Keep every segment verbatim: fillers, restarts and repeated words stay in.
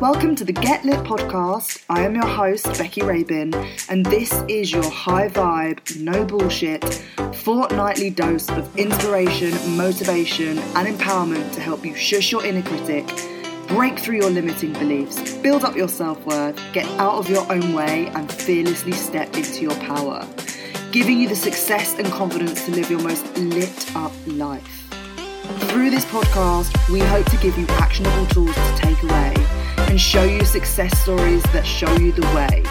Welcome to the Get Lit podcast. I am your host, Becky Rabin, and this is your high vibe, no bullshit, fortnightly dose of inspiration, motivation, and empowerment to help you shush your inner critic, break through your limiting beliefs, build up your self-worth, get out of your own way, and fearlessly step into your power, giving you the success and confidence to live your most lit up life. Through this podcast, we hope to give you actionable tools to take away and show you success stories that show you the way.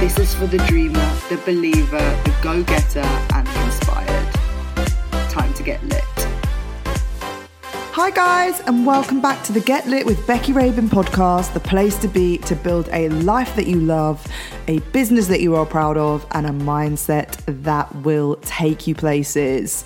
This is for the dreamer, the believer, the go-getter, and the inspired. Time to get lit. Hi guys, and welcome back to the Get Lit with Becky Rabin podcast, the place to be to build a life that you love, a business that you are proud of, and a mindset that will take you places.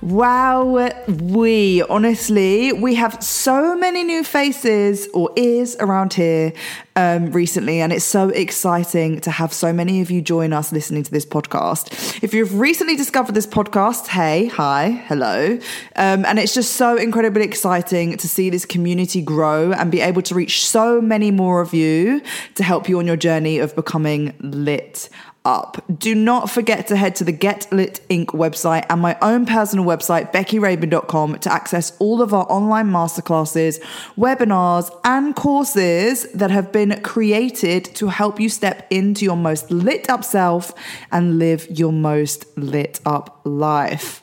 Wow, we honestly, we have so many new faces or ears around here um, recently, and it's so exciting to have so many of you join us listening to this podcast. If you've recently discovered this podcast, hey, hi, hello, um, and it's just so incredibly exciting to see this community grow and be able to reach so many more of you to help you on your journey of becoming lit up. Do not forget to head to the Get Lit Incorporated website and my own personal website, becky rabon dot com, to access all of our online masterclasses, webinars, and courses that have been created to help you step into your most lit up self and live your most lit up life.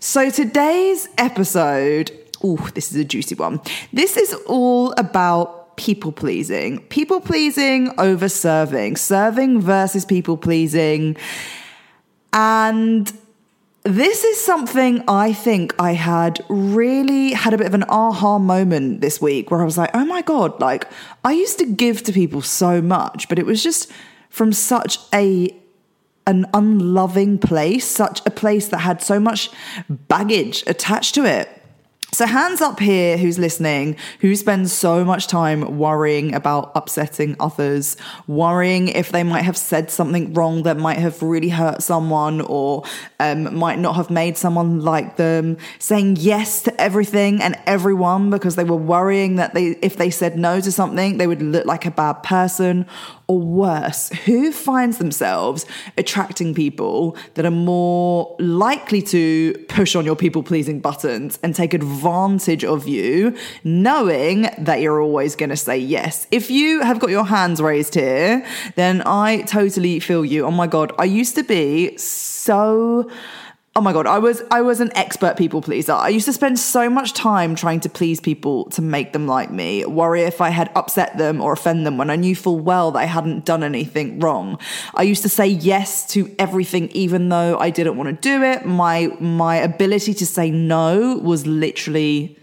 So today's episode, oh, this is a juicy one. This is all about people pleasing, people pleasing over serving, serving versus people pleasing. And this is something I think I had really had a bit of an aha moment this week where I was like, oh my God, like I used to give to people so much, but it was just from such a an unloving place, such a place that had so much baggage attached to it. So hands up here who's listening, who spends so much time worrying about upsetting others, worrying if they might have said something wrong that might have really hurt someone or um, might not have made someone like them, saying yes to everything and everyone because they were worrying that they, if they said no to something, they would look like a bad person. Or worse, who finds themselves attracting people that are more likely to push on your people-pleasing buttons and take advantage of you, knowing that you're always going to say yes. If you have got your hands raised here, then I totally feel you. Oh my God, I used to be so... Oh my God, I was I was an expert people pleaser. I used to spend so much time trying to please people to make them like me, worry if I had upset them or offend them when I knew full well that I hadn't done anything wrong. I used to say yes to everything even though I didn't want to do it. My my ability to say no was literally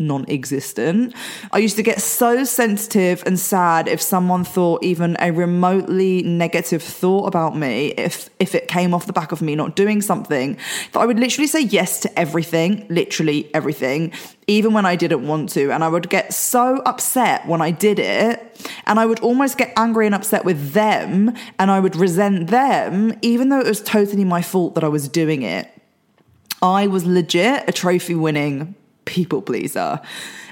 non-existent. I used to get so sensitive and sad if someone thought even a remotely negative thought about me, if if it came off the back of me not doing something, that I would literally say yes to everything, literally everything, even when I didn't want to. And I would get so upset when I did it, and I would almost get angry and upset with them, and I would resent them, even though it was totally my fault that I was doing it. I was legit a trophy-winning people pleaser.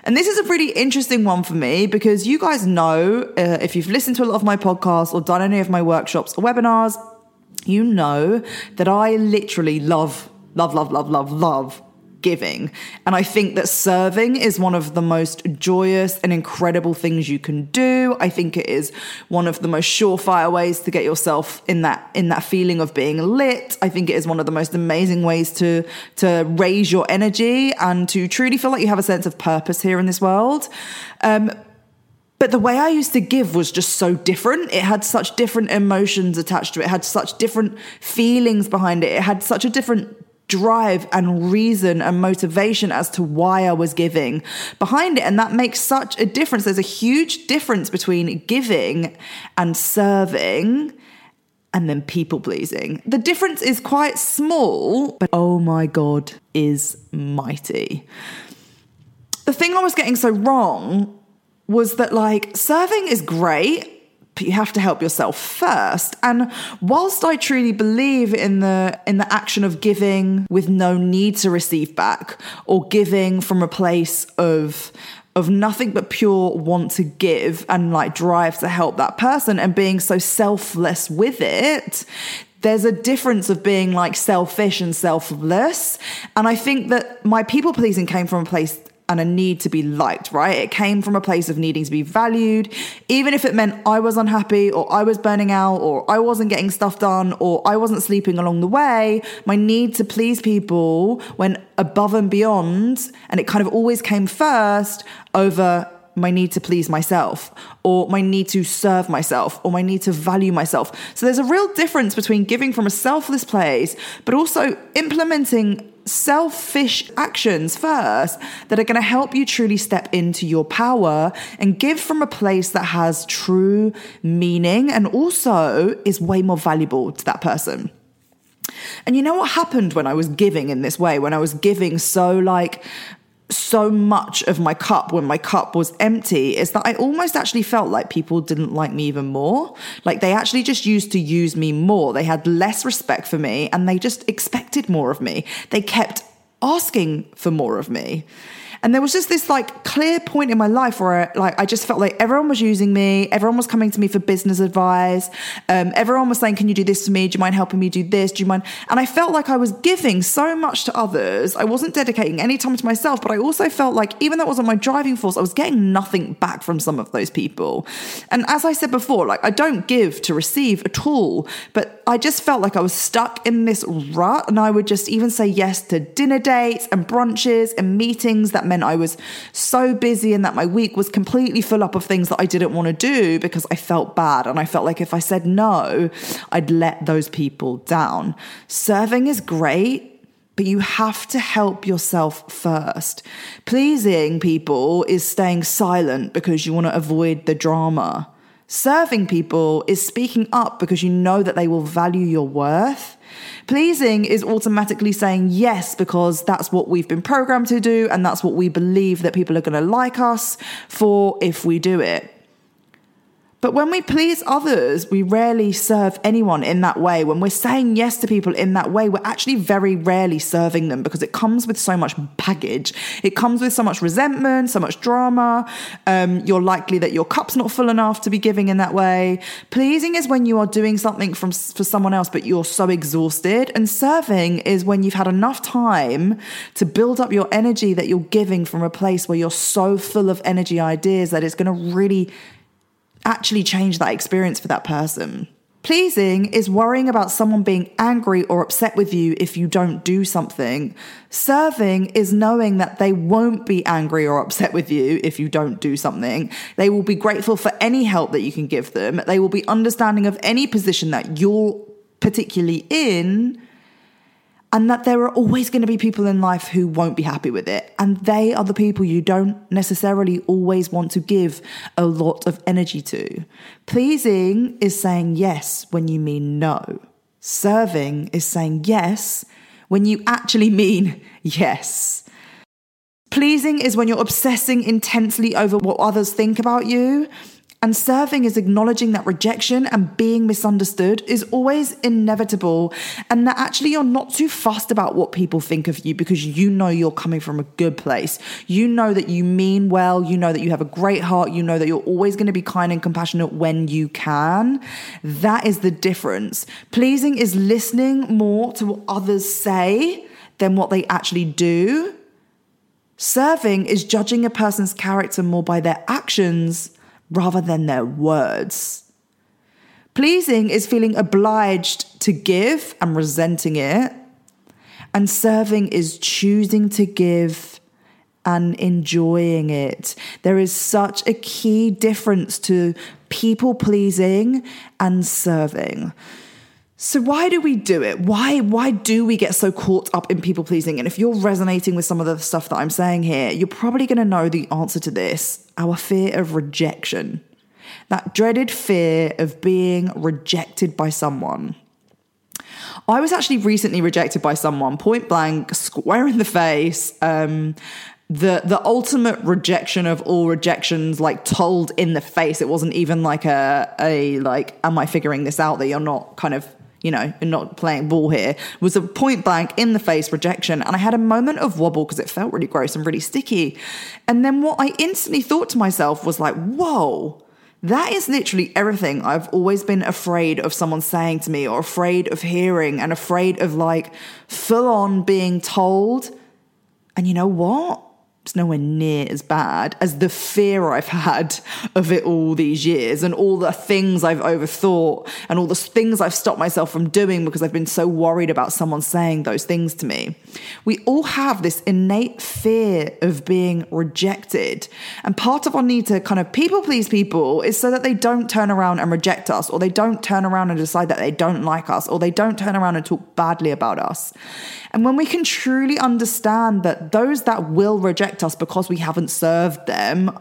And this is a pretty interesting one for me, because you guys know, uh, if you've listened to a lot of my podcasts or done any of my workshops or webinars, you know that I literally love, love, love, love, love, love giving. And I think that serving is one of the most joyous and incredible things you can do. I think it is one of the most surefire ways to get yourself in that in that feeling of being lit. I think it is one of the most amazing ways to to raise your energy and to truly feel like you have a sense of purpose here in this world. Um, But the way I used to give was just so different. It had such different emotions attached to it. It had such different feelings behind it. It had such a different drive and reason and motivation as to why I was giving behind it. And that makes such a difference. There's a huge difference between giving and serving and then people pleasing. The difference is quite small, but oh my God, is mighty. The thing I was getting so wrong was that, like, serving is great, but you have to help yourself first. And whilst I truly believe in the in the action of giving with no need to receive back, or giving from a place of of nothing but pure want to give and like drive to help that person and being so selfless with it, there's a difference of being like selfish and selfless. And I think that my people pleasing came from a place and a need to be liked, right? It came from a place of needing to be valued, even if it meant I was unhappy or I was burning out or I wasn't getting stuff done or I wasn't sleeping along the way. My need to please people went above and beyond, and it kind of always came first over my need to please myself or my need to serve myself or my need to value myself. So there's a real difference between giving from a selfless place, but also implementing selfish actions first that are going to help you truly step into your power and give from a place that has true meaning and also is way more valuable to that person. And you know what happened when I was giving in this way, when I was giving so like so much of my cup when my cup was empty, is that I almost actually felt like people didn't like me even more. Like they actually just used to use me more. They had less respect for me and they just expected more of me. They kept asking for more of me. And there was just this like clear point in my life where I, like I just felt like everyone was using me. Everyone was coming to me for business advice. Um, everyone was saying, can you do this for me? Do you mind helping me do this? Do you mind? And I felt like I was giving so much to others. I wasn't dedicating any time to myself, but I also felt like even though it wasn't my driving force, I was getting nothing back from some of those people. And as I said before, like I don't give to receive at all, but I just felt like I was stuck in this rut, and I would just even say yes to dinner dates and brunches and meetings that meant I was so busy and that my week was completely full up of things that I didn't want to do because I felt bad. And I felt like if I said no, I'd let those people down. Serving is great, but you have to help yourself first. Pleasing people is staying silent because you want to avoid the drama. Serving people is speaking up because you know that they will value your worth. Pleasing is automatically saying yes because that's what we've been programmed to do and that's what we believe that people are going to like us for if we do it. But when we please others, we rarely serve anyone in that way. When we're saying yes to people in that way, we're actually very rarely serving them because it comes with so much baggage. It comes with so much resentment, so much drama. Um, you're likely that your cup's not full enough to be giving in that way. Pleasing is when you are doing something from, for someone else, but you're so exhausted. And serving is when you've had enough time to build up your energy that you're giving from a place where you're so full of energy ideas that it's going to really actually change that experience for that person. Pleasing is worrying about someone being angry or upset with you if you don't do something. Serving is knowing that they won't be angry or upset with you if you don't do something. They will be grateful for any help that you can give them. They will be understanding of any position that you're particularly in. and that there are always going to be people in life who won't be happy with it. And they are the people you don't necessarily always want to give a lot of energy to. Pleasing is saying yes when you mean no. Serving is saying yes when you actually mean yes. Pleasing is when you're obsessing intensely over what others think about you. And serving is acknowledging that rejection and being misunderstood is always inevitable, and that actually you're not too fussed about what people think of you, because you know you're coming from a good place. You know that you mean well. You know that you have a great heart. You know that you're always going to be kind and compassionate when you can. That is the difference. Pleasing is listening more to what others say than what they actually do. Serving is judging a person's character more by their actions rather than their words. Pleasing is feeling obliged to give and resenting it. And serving is choosing to give and enjoying it. There is such a key difference to people pleasing and serving. So why do we do it? Why why do we get so caught up in people pleasing? And if you're resonating with some of the stuff that I'm saying here, you're probably going to know the answer to this. Our fear of rejection. That dreaded fear of being rejected by someone. I was actually recently rejected by someone, point blank, square in the face. Um, the the ultimate rejection of all rejections, like told in the face. It wasn't even like a a like, am I figuring this out, that you're not kind of, you know, and not playing ball here, was a point blank in the face rejection. And I had a moment of wobble because it felt really gross and really sticky. And then what I instantly thought to myself was like, whoa, that is literally everything I've always been afraid of someone saying to me, or afraid of hearing, and afraid of like full on being told. And you know what? It's nowhere near as bad as the fear I've had of it all these years, and all the things I've overthought, and all the things I've stopped myself from doing because I've been so worried about someone saying those things to me. We all have this innate fear of being rejected. And part of our need to kind of people please people is so that they don't turn around and reject us, or they don't turn around and decide that they don't like us, or they don't turn around and talk badly about us. And when we can truly understand that those that will reject us because we haven't served them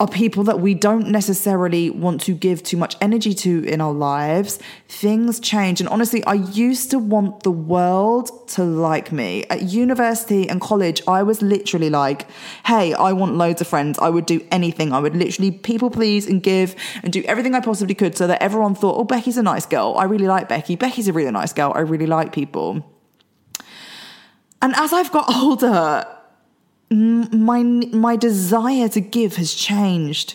are people that we don't necessarily want to give too much energy to in our lives, things change. And honestly, I used to want the world to like me. At university and college, I was literally like, hey, I want loads of friends. I would do anything. I would literally people please and give and do everything I possibly could so that everyone thought, oh, Becky's a nice girl. I really like Becky. Becky's a really nice girl. I really like people. And as I've got older, My my desire to give has changed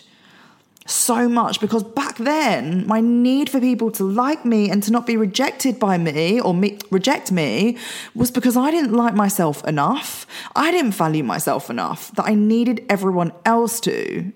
so much, because back then my need for people to like me and to not be rejected by me or me, reject me was because I didn't like myself enough. I didn't value myself enough, that I needed everyone else to.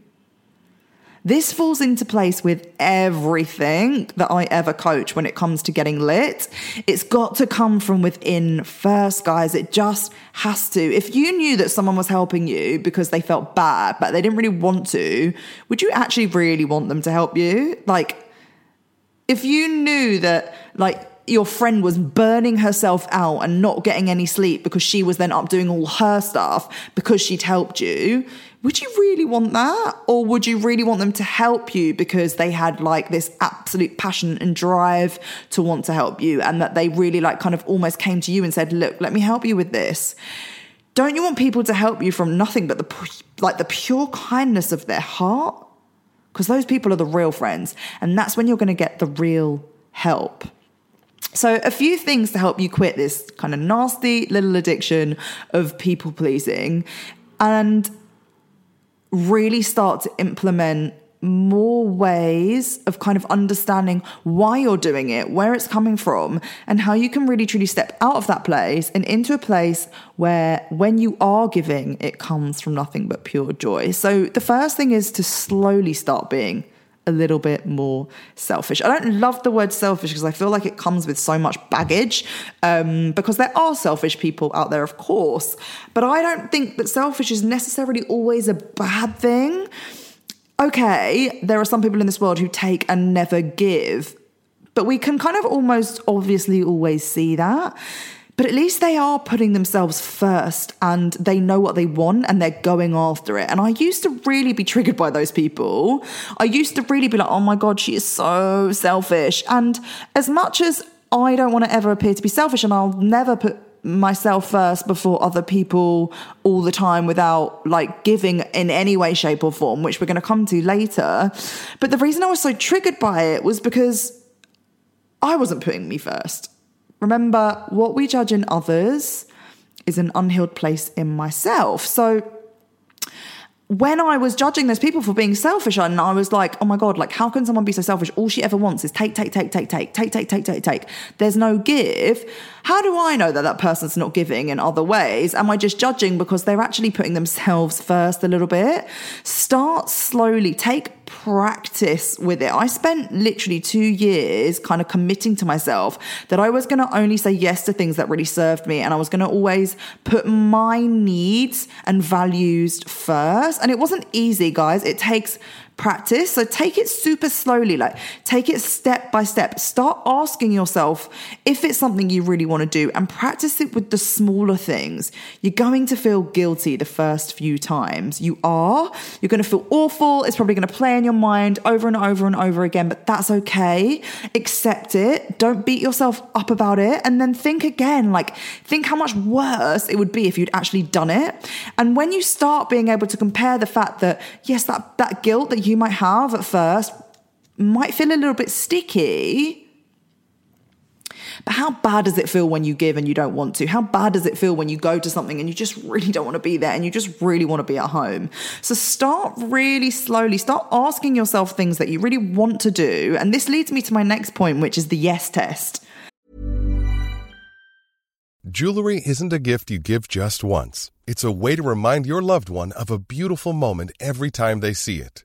This falls into place with everything that I ever coach when it comes to getting lit. It's got to come from within first, guys. It just has to. If you knew that someone was helping you because they felt bad, but they didn't really want to, would you actually really want them to help you? Like, if you knew that, like, your friend was burning herself out and not getting any sleep because she was then up doing all her stuff because she'd helped you, would you really want that? Or would you really want them to help you because they had like this absolute passion and drive to want to help you, and that they really like kind of almost came to you and said, look, let me help you with this? Don't you want people to help you from nothing but the like the pure kindness of their heart? Because those people are the real friends, and that's when you're going to get the real help. So a few things to help you quit this kind of nasty little addiction of people pleasing, and really start to implement more ways of kind of understanding why you're doing it, where it's coming from, and how you can really truly step out of that place and into a place where, when you are giving, it comes from nothing but pure joy. So the first thing is to slowly start being a little bit more selfish. I don't love the word selfish because I feel like it comes with so much baggage, um, because there are selfish people out there, of course, but I don't think that selfish is necessarily always a bad thing. Okay, there are some people in this world who take and never give, but we can kind of almost obviously always see that. But at least they are putting themselves first and they know what they want and they're going after it. And I used to really be triggered by those people. I used to really be like, oh my God, she is so selfish. And as much as I don't want to ever appear to be selfish, and I'll never put myself first before other people all the time without like giving in any way, shape or form, which we're going to come to later. But the reason I was so triggered by it was because I wasn't putting me first. Remember, what we judge in others is an unhealed place in myself. So when I was judging those people for being selfish, and I was like, oh my God, like how can someone be so selfish? All she ever wants is take, take, take, take, take, take, take, take, take, take. There's no give. How do I know that that person's not giving in other ways? Am I just judging because they're actually putting themselves first a little bit? Start slowly. Take practice with it. I spent literally two years kind of committing to myself that I was going to only say yes to things that really served me. And I was going to always put my needs and values first. And it wasn't easy, guys. It takes practice. So take it super slowly, like take it step by step. Start asking yourself if it's something you really want to do and practice it with the smaller things. You're going to feel guilty the first few times. You are. You're going to feel awful. It's probably going to play in your mind over and over and over again, but that's okay. Accept it. Don't beat yourself up about it. And then think again, like think how much worse it would be if you'd actually done it. And when you start being able to compare the fact that, yes, that, that guilt that you might have at first might feel a little bit sticky, but how bad does it feel when you give and you don't want to? How bad does it feel when you go to something and you just really don't want to be there and you just really want to be at home? So start really slowly. Start asking yourself things that you really want to do. And this leads me to my next point, which is the yes test. Jewelry isn't a gift you give just once. It's a way to remind your loved one of a beautiful moment every time they see it.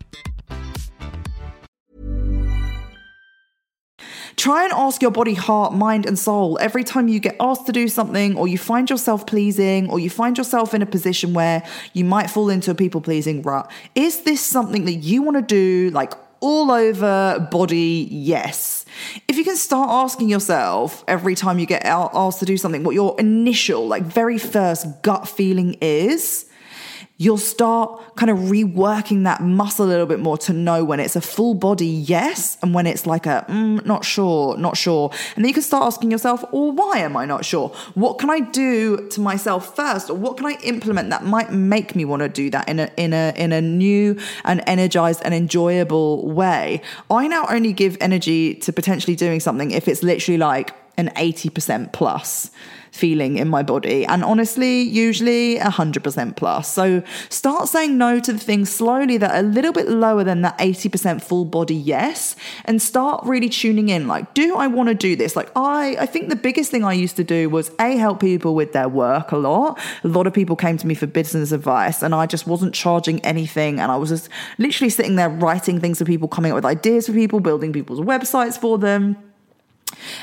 Try and ask your body, heart, mind, and soul every time you get asked to do something, or you find yourself pleasing, or you find yourself in a position where you might fall into a people-pleasing rut. Is this something that you want to do, like all over body? Yes. If you can start asking yourself every time you get asked to do something what your initial, like very first gut feeling is, you'll start kind of reworking that muscle a little bit more to know when it's a full body yes and when it's like a mm, not sure, not sure. And then you can start asking yourself, or why am I not sure? What can I do to myself first? Or what can I implement that might make me want to do that in a in a in a new and energized and enjoyable way? I now only give energy to potentially doing something if it's literally like an eighty percent plus feeling in my body. And honestly, usually one hundred percent plus. So start saying no to the things slowly that are a little bit lower than that eighty percent full body yes. And start really tuning in. Like, do I want to do this? Like, I, I think the biggest thing I used to do was A, help people with their work a lot. A lot of people came to me for business advice and I just wasn't charging anything. And I was just literally sitting there writing things for people, coming up with ideas for people, building people's websites for them.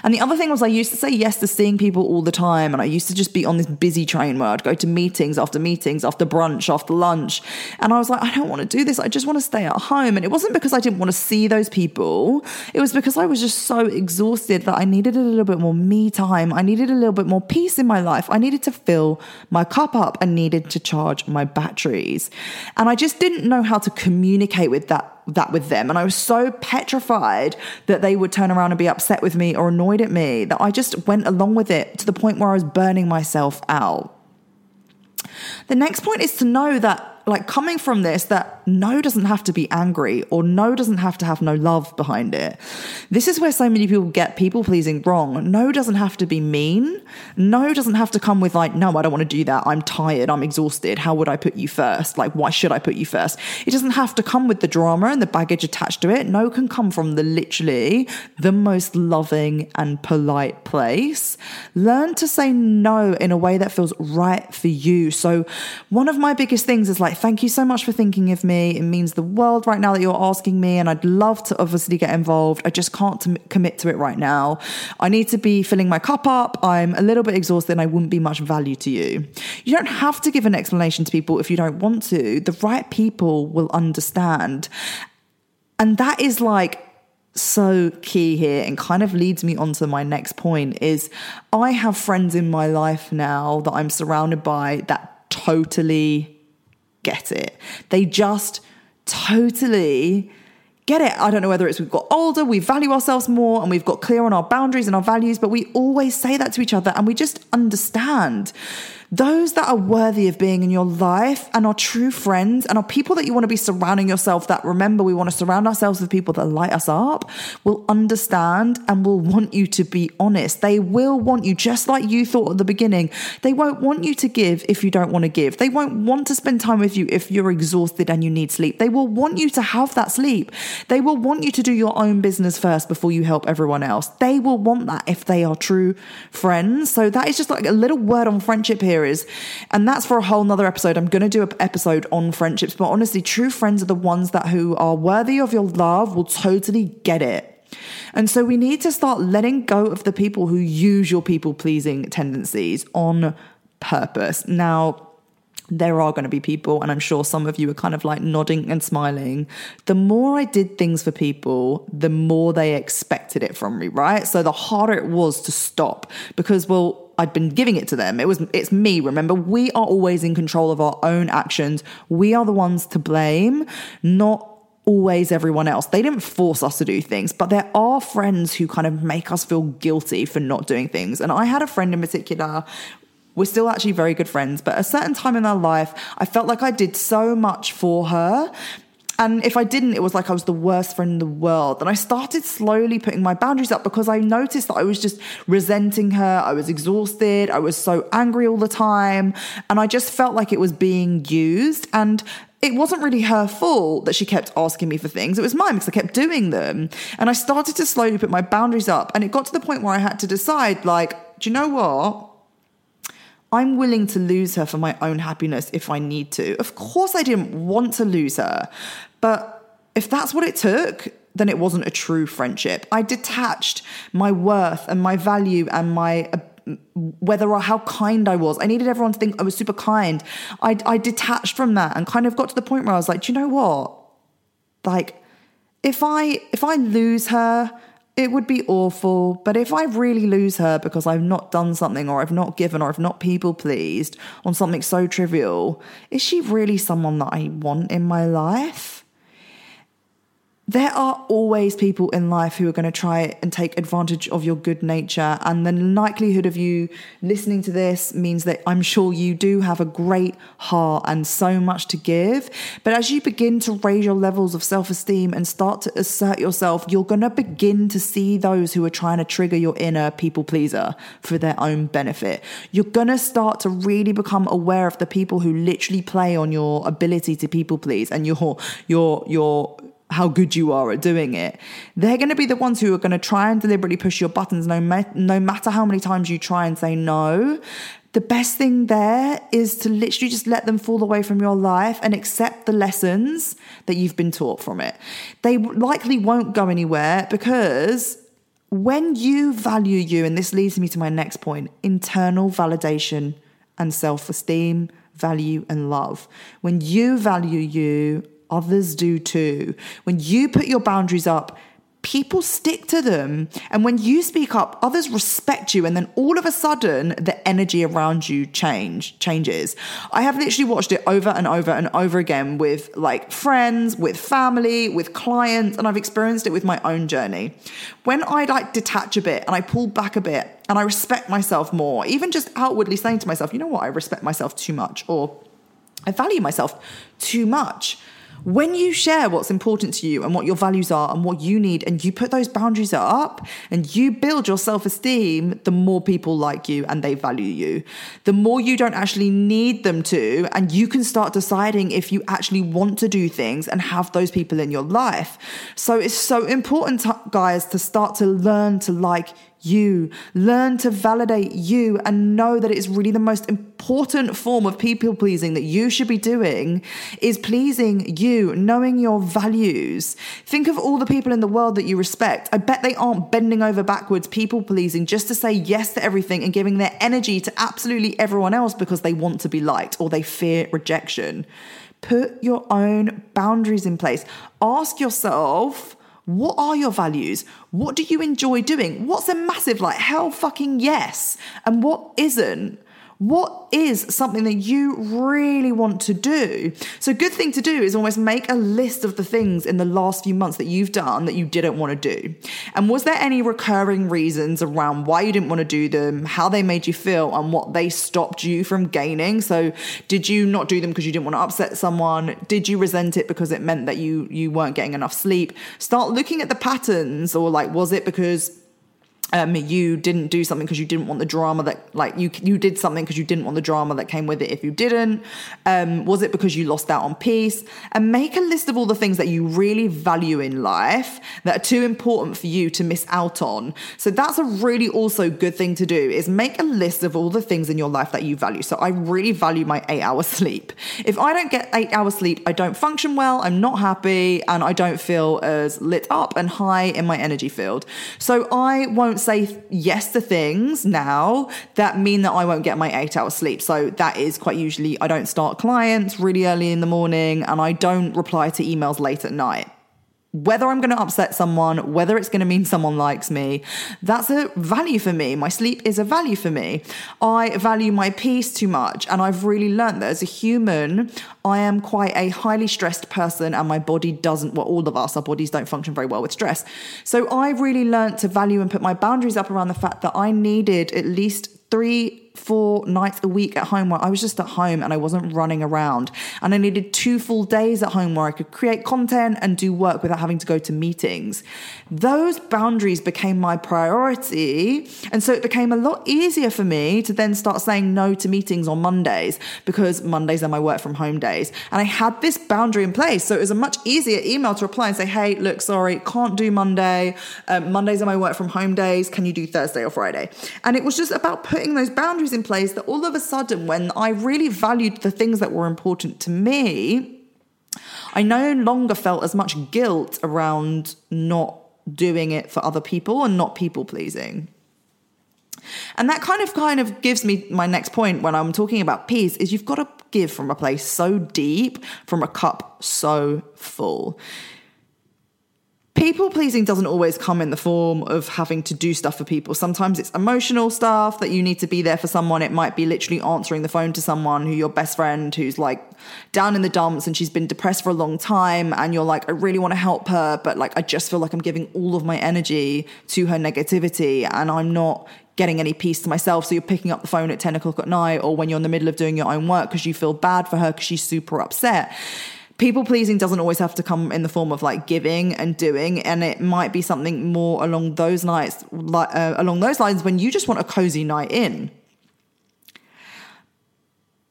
And the other thing was I used to say yes to seeing people all the time, and I used to just be on this busy train where I'd go to meetings after meetings, after brunch, after lunch, and I was like, I don't want to do this, I just want to stay at home. And it wasn't because I didn't want to see those people, it was because I was just so exhausted that I needed a little bit more me time, I needed a little bit more peace in my life, I needed to fill my cup up, I needed to charge my batteries. And I just didn't know how to communicate with that that with them. And I was so petrified that they would turn around and be upset with me or annoyed at me that I just went along with it to the point where I was burning myself out. The next point is to know that, like, coming from this, that no doesn't have to be angry, or no doesn't have to have no love behind it. This is where so many people get people pleasing wrong. No doesn't have to be mean. No doesn't have to come with like, no, I don't want to do that. I'm tired. I'm exhausted. How would I put you first? Like, why should I put you first? It doesn't have to come with the drama and the baggage attached to it. No can come from the literally the most loving and polite place. Learn to say no in a way that feels right for you. So one of my biggest things is like, thank you so much for thinking of me. It means the world right now that you're asking me, and I'd love to obviously get involved. I just can't t- commit to it right now. I need to be filling my cup up. I'm a little bit exhausted and I wouldn't be much value to you. You don't have to give an explanation to people if you don't want to. The right people will understand. And that is like so key here, and kind of leads me on to my next point is I have friends in my life now that I'm surrounded by that totally get it. They just totally get it. I don't know whether it's we've got older, we value ourselves more, and we've got clear on our boundaries and our values, but we always say that to each other and we just understand. Those that are worthy of being in your life and are true friends and are people that you want to be surrounding yourself that, remember, we want to surround ourselves with people that light us up, will understand and will want you to be honest. They will want you, just like you thought at the beginning, they won't want you to give if you don't want to give. They won't want to spend time with you if you're exhausted and you need sleep. They will want you to have that sleep. They will want you to do your own business first before you help everyone else. They will want that if they are true friends. So that is just like a little word on friendship here. Is, and that's for a whole nother episode. I'm going to do an episode on friendships, but honestly, true friends are the ones that who are worthy of your love will totally get it. And so we need to start letting go of the people who use your people pleasing tendencies on purpose. Now, there are going to be people, and I'm sure some of you are kind of like nodding and smiling. The more I did things for people, the more they expected it from me, right? So the harder it was to stop, because, well, I'd been giving it to them. It was, it's me. Remember, we are always in control of our own actions. We are the ones to blame, not always everyone else. They didn't force us to do things, but there are friends who kind of make us feel guilty for not doing things. And I had a friend in particular. We're still actually very good friends, but at a certain time in our life, I felt like I did so much for her. And if I didn't, it was like I was the worst friend in the world. And I started slowly putting my boundaries up because I noticed that I was just resenting her. I was exhausted. I was so angry all the time. And I just felt like it was being used. And it wasn't really her fault that she kept asking me for things. It was mine because I kept doing them. And I started to slowly put my boundaries up. And it got to the point where I had to decide, like, do you know what? I'm willing to lose her for my own happiness if I need to. Of course, I didn't want to lose her, but if that's what it took, then it wasn't a true friendship. I detached my worth and my value and my whether or how kind I was. I needed everyone to think I was super kind. I, I detached from that and kind of got to the point where I was like, do you know what? Like, if I if I lose her, it would be awful, but if I really lose her because I've not done something or I've not given or I've not people pleased on something so trivial, is she really someone that I want in my life? There are always people in life who are going to try and take advantage of your good nature, and the likelihood of you listening to this means that I'm sure you do have a great heart and so much to give. But as you begin to raise your levels of self-esteem and start to assert yourself, you're going to begin to see those who are trying to trigger your inner people pleaser for their own benefit. You're going to start to really become aware of the people who literally play on your ability to people please and your your your how good you are at doing it. They're going to be the ones who are going to try and deliberately push your buttons no, ma- no matter how many times you try and say no. The best thing there is to literally just let them fall away from your life and accept the lessons that you've been taught from it. They likely won't go anywhere because When you value you, and this leads me to my next point, internal validation and self-esteem, value and love. When you value you, others do too. When you put your boundaries up, people stick to them. And when you speak up, others respect you. And then all of a sudden, the energy around you change, changes. I have literally watched it over and over and over again with like friends, with family, with clients. And I've experienced it with my own journey. When I like detach a bit and I pull back a bit and I respect myself more, even just outwardly saying to myself, you know what, I respect myself too much, or I value myself too much. When you share what's important to you and what your values are and what you need, and you put those boundaries up and you build your self-esteem, the more people like you and they value you. The more you don't actually need them to, and you can start deciding if you actually want to do things and have those people in your life. So it's so important, to, guys, to start to learn to like you, learn to validate you, and know that it's really the most important form of people pleasing that you should be doing is pleasing you, knowing your values. Think of all the people in the world that you respect. I bet they aren't bending over backwards people pleasing just to say yes to everything and giving their energy to absolutely everyone else because they want to be liked or they fear rejection. Put your own boundaries in place. Ask yourself, what are your values? What do you enjoy doing? What's a massive like hell fucking yes? And what isn't? What is something that you really want to do? So a good thing to do is almost make a list of the things in the last few months that you've done that you didn't want to do. And was there any recurring reasons around why you didn't want to do them, how they made you feel, and what they stopped you from gaining? So did you not do them because you didn't want to upset someone? Did you resent it because it meant that you, you weren't getting enough sleep? Start looking at the patterns, or like, was it because Um, you didn't do something because you didn't want the drama that like you you did something because you didn't want the drama that came with it if you didn't? Um, was it because you lost out on peace? And make a list of all the things that you really value in life that are too important for you to miss out on. So that's a really also good thing to do, is make a list of all the things in your life that you value. So I really value my eight hours sleep. If I don't get eight hours sleep, I don't function well, I'm not happy, and I don't feel as lit up and high in my energy field. So I won't say yes to things now that mean that I won't get my eight hours sleep. So that is quite usually, I don't start clients really early in the morning, and I don't reply to emails late at night. Whether I'm going to upset someone, whether it's going to mean someone likes me, that's a value for me. My sleep is a value for me. I value my peace too much. And I've really learned that as a human, I am quite a highly stressed person, and my body doesn't, well, all of us, our bodies don't function very well with stress. So I really learned to value and put my boundaries up around the fact that I needed at least three four nights a week at home where I was just at home and I wasn't running around. And I needed two full days at home where I could create content and do work without having to go to meetings. Those boundaries became my priority. And so it became a lot easier for me to then start saying no to meetings on Mondays, because Mondays are my work from home days. And I had this boundary in place. So it was a much easier email to reply and say, hey, look, sorry, can't do Monday. Um, Mondays are my work from home days. Can you do Thursday or Friday? And it was just about putting those boundaries in place that all of a sudden, when I really valued the things that were important to me, I no longer felt as much guilt around not doing it for other people and not people pleasing. And that kind of kind of gives me my next point when I'm talking about peace, is you've got to give from a place so deep, from a cup so full. People pleasing doesn't always come in the form of having to do stuff for people. Sometimes it's emotional stuff that you need to be there for someone. It might be literally answering the phone to someone who your best friend who's like down in the dumps and she's been depressed for a long time, and you're like, I really want to help her, but like I just feel like I'm giving all of my energy to her negativity and I'm not getting any peace to myself. So you're picking up the phone at ten o'clock at night, or when you're in the middle of doing your own work because you feel bad for her because she's super upset. People pleasing doesn't always have to come in the form of like giving and doing, and it might be something more along those nights, like uh, along those lines, when you just want a cozy night in.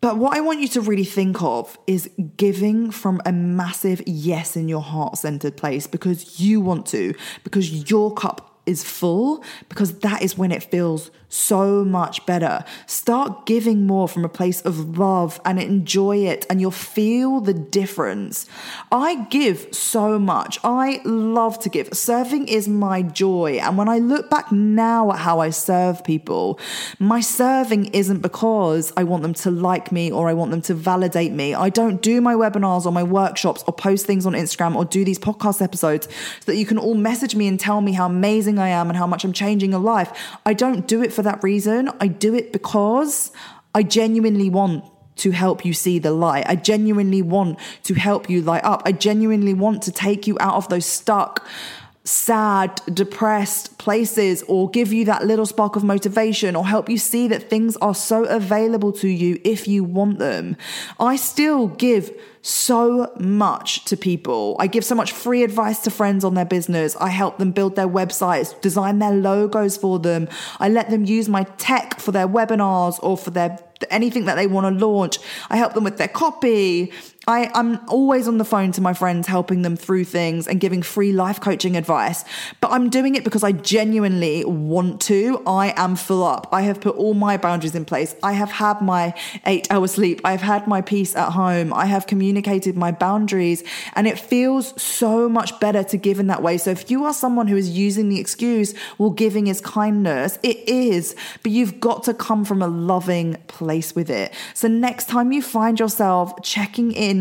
But what I want you to really think of is giving from a massive yes in your heart-centered place, because you want to, because your cup is full, because that is when it feels so much better. Start giving more from a place of love and enjoy it, and you'll feel the difference. I give so much. I love to give. Serving is my joy. And when I look back now at how I serve people, my serving isn't because I want them to like me or I want them to validate me. I don't do my webinars or my workshops or post things on Instagram or do these podcast episodes so that you can all message me and tell me how amazing I am and how much I'm changing your life. I don't do it for that reason. I do it because I genuinely want to help you see the light. I genuinely want to help you light up. I genuinely want to take you out of those stuck, sad, depressed places, or give you that little spark of motivation, or help you see that things are so available to you if you want them. I still give so much to people. I give so much free advice to friends on their business. I help them build their websites, design their logos for them. I let them use my tech for their webinars or for their anything that they want to launch. I help them with their copy. I, I'm always on the phone to my friends, helping them through things and giving free life coaching advice. But I'm doing it because I genuinely want to. I am full up. I have put all my boundaries in place. I have had my eight hour sleep. I've had my peace at home. I have communicated my boundaries, and it feels so much better to give in that way. So if you are someone who is using the excuse, well, giving is kindness, it is, but you've got to come from a loving place with it. So next time you find yourself checking in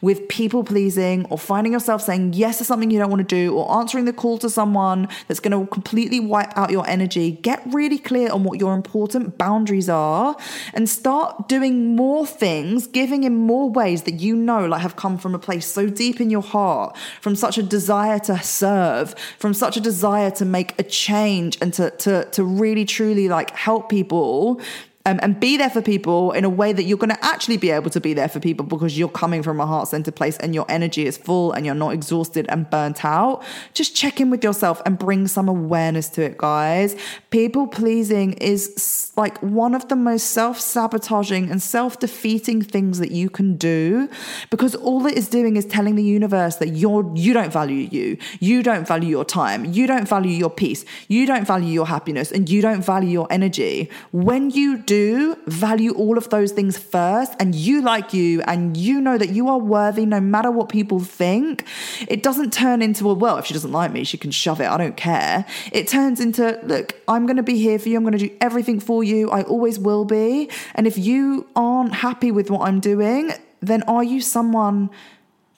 with people pleasing, or finding yourself saying yes to something you don't want to do, or answering the call to someone that's going to completely wipe out your energy, get really clear on what your important boundaries are and start doing more things, giving in more ways that you know like have come from a place so deep in your heart, from such a desire to serve, from such a desire to make a change and to to to really truly like help people. Um, and be there for people in a way that you're going to actually be able to be there for people, because you're coming from a heart-centered place and your energy is full and you're not exhausted and burnt out. Just check in with yourself and bring some awareness to it, guys. People pleasing is like one of the most self-sabotaging and self-defeating things that you can do, because all it is doing is telling the universe that you're, you don't value you, you don't value your time, you don't value your peace, you don't value your happiness, and you don't value your energy. When you do Do value all of those things first, and you like you, and you know that you are worthy no matter what people think, it doesn't turn into a, well, if she doesn't like me, she can shove it, I don't care. It turns into, look, I'm going to be here for you, I'm going to do everything for you, I always will be. And if you aren't happy with what I'm doing, then are you someone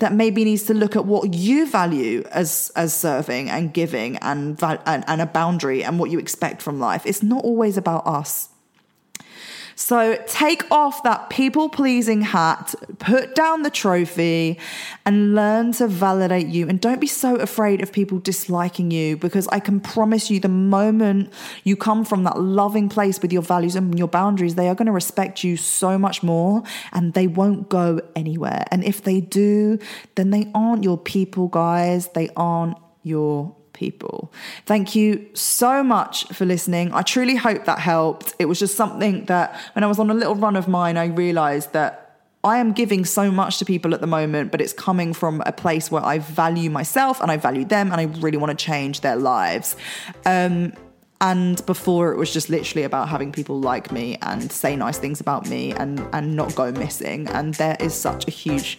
that maybe needs to look at what you value as as serving and giving and and, and a boundary and what you expect from life? It's not always about us. So take off that people-pleasing hat, put down the trophy, and learn to validate you. And don't be so afraid of people disliking you, because I can promise you the moment you come from that loving place with your values and your boundaries, they are going to respect you so much more, and they won't go anywhere. And if they do, then they aren't your people, guys. They aren't your people. Thank you so much for listening. I truly hope that helped. It was just something that when I was on a little run of mine, I realized that I am giving so much to people at the moment, but it's coming from a place where I value myself and I value them and I really want to change their lives. Um, And before it was just literally about having people like me and say nice things about me and, and not go missing. And there is such a huge,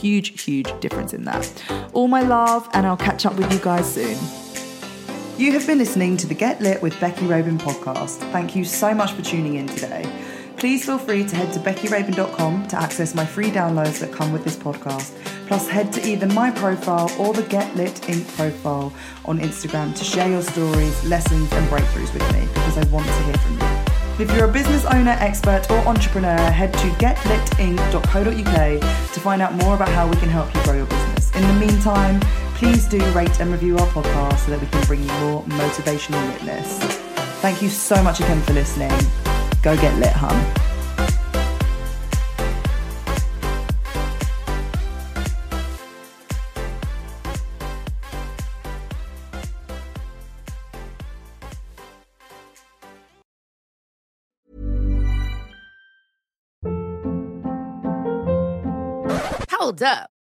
huge, huge difference in that. All my love, and I'll catch up with you guys soon. You have been listening to the Get Lit with Becky Rabin podcast. Thank you so much for tuning in today. Please feel free to head to becky rabin dot com to access my free downloads that come with this podcast. Plus, head to either my profile or the Get Lit Incorporated profile on Instagram to share your stories, lessons, and breakthroughs with me, because I want to hear from you. If you're a business owner, expert, or entrepreneur, head to get lit inc dot co dot uk to find out more about how we can help you grow your business. In the meantime, please do rate and review our podcast so that we can bring you more motivational litness. Thank you so much again for listening. Go get lit, hun. Up.